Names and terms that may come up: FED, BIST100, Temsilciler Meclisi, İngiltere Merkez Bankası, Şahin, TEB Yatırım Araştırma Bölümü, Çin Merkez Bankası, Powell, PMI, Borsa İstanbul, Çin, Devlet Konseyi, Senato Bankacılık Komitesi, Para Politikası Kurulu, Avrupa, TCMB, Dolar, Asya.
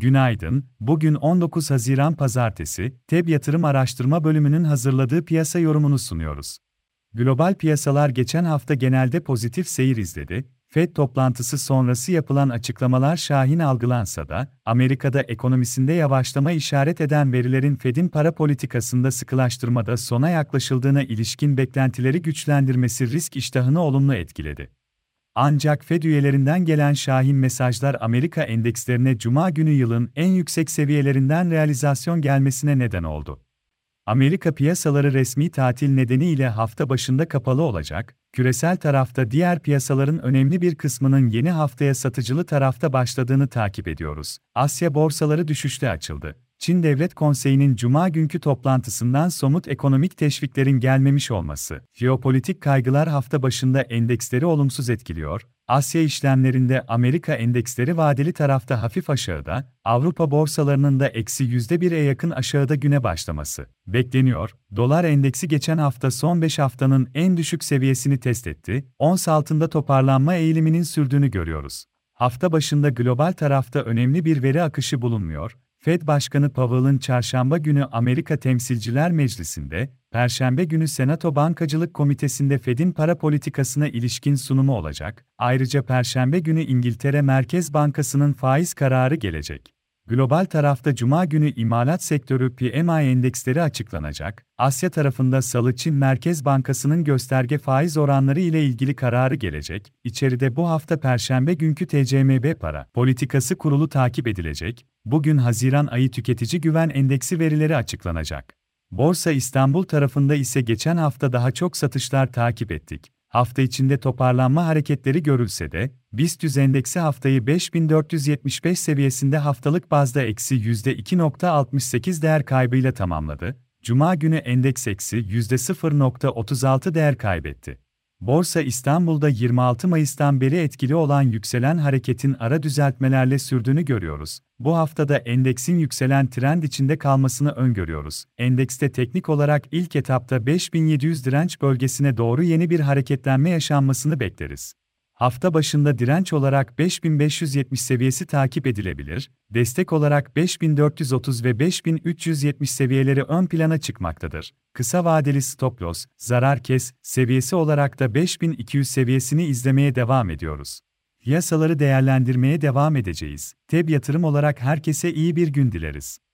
Günaydın, bugün 19 Haziran Pazartesi, TEB Yatırım Araştırma Bölümünün hazırladığı piyasa yorumunu sunuyoruz. Global piyasalar geçen hafta genelde pozitif seyir izledi, FED toplantısı sonrası yapılan açıklamalar şahin algılansa da, Amerika'da ekonomisinde yavaşlama işaret eden verilerin FED'in para politikasında sıkılaştırmada sona yaklaşıldığına ilişkin beklentileri güçlendirmesi risk iştahını olumlu etkiledi. Ancak FED üyelerinden gelen şahin mesajlar Amerika endekslerine Cuma günü yılın en yüksek seviyelerinden realizasyon gelmesine neden oldu. Amerika piyasaları resmi tatil nedeniyle hafta başında kapalı olacak, küresel tarafta diğer piyasaların önemli bir kısmının yeni haftaya satıcılı tarafta başladığını takip ediyoruz. Asya borsaları düşüşte açıldı. Çin Devlet Konseyi'nin Cuma günkü toplantısından somut ekonomik teşviklerin gelmemiş olması, jeopolitik kaygılar hafta başında endeksleri olumsuz etkiliyor, Asya işlemlerinde Amerika endeksleri vadeli tarafta hafif aşağıda, Avrupa borsalarının da -%1'e yakın aşağıda güne başlaması bekleniyor. Dolar endeksi geçen hafta son 5 haftanın en düşük seviyesini test etti, ons altında toparlanma eğiliminin sürdüğünü görüyoruz. Hafta başında global tarafta önemli bir veri akışı bulunmuyor. FED Başkanı Powell'ın çarşamba günü Amerika Temsilciler Meclisi'nde, perşembe günü Senato Bankacılık Komitesi'nde FED'in para politikasına ilişkin sunumu olacak, ayrıca perşembe günü İngiltere Merkez Bankası'nın faiz kararı gelecek. Global tarafta cuma günü imalat sektörü PMI endeksleri açıklanacak, Asya tarafında salı Çin Merkez Bankası'nın gösterge faiz oranları ile ilgili kararı gelecek, içeride bu hafta perşembe günkü TCMB Para Politikası Kurulu takip edilecek, bugün Haziran ayı tüketici güven endeksi verileri açıklanacak. Borsa İstanbul tarafında ise geçen hafta daha çok satışlar takip ettik. Hafta içinde toparlanma hareketleri görülse de, BIST100 endeksi haftayı 5475 seviyesinde haftalık bazda -%2.68 değer kaybıyla tamamladı, cuma günü endeks -%0.36 değer kaybetti. Borsa İstanbul'da 26 Mayıs'tan beri etkili olan yükselen hareketin ara düzeltmelerle sürdüğünü görüyoruz. Bu haftada endeksin yükselen trend içinde kalmasını öngörüyoruz. Endekste teknik olarak ilk etapta 5700 direnç bölgesine doğru yeni bir hareketlenme yaşanmasını bekleriz. Hafta başında direnç olarak 5570 seviyesi takip edilebilir, destek olarak 5430 ve 5370 seviyeleri ön plana çıkmaktadır. Kısa vadeli stop loss, zarar kes, seviyesi olarak da 5200 seviyesini izlemeye devam ediyoruz. Piyasaları değerlendirmeye devam edeceğiz. TEB Yatırım olarak herkese iyi bir gün dileriz.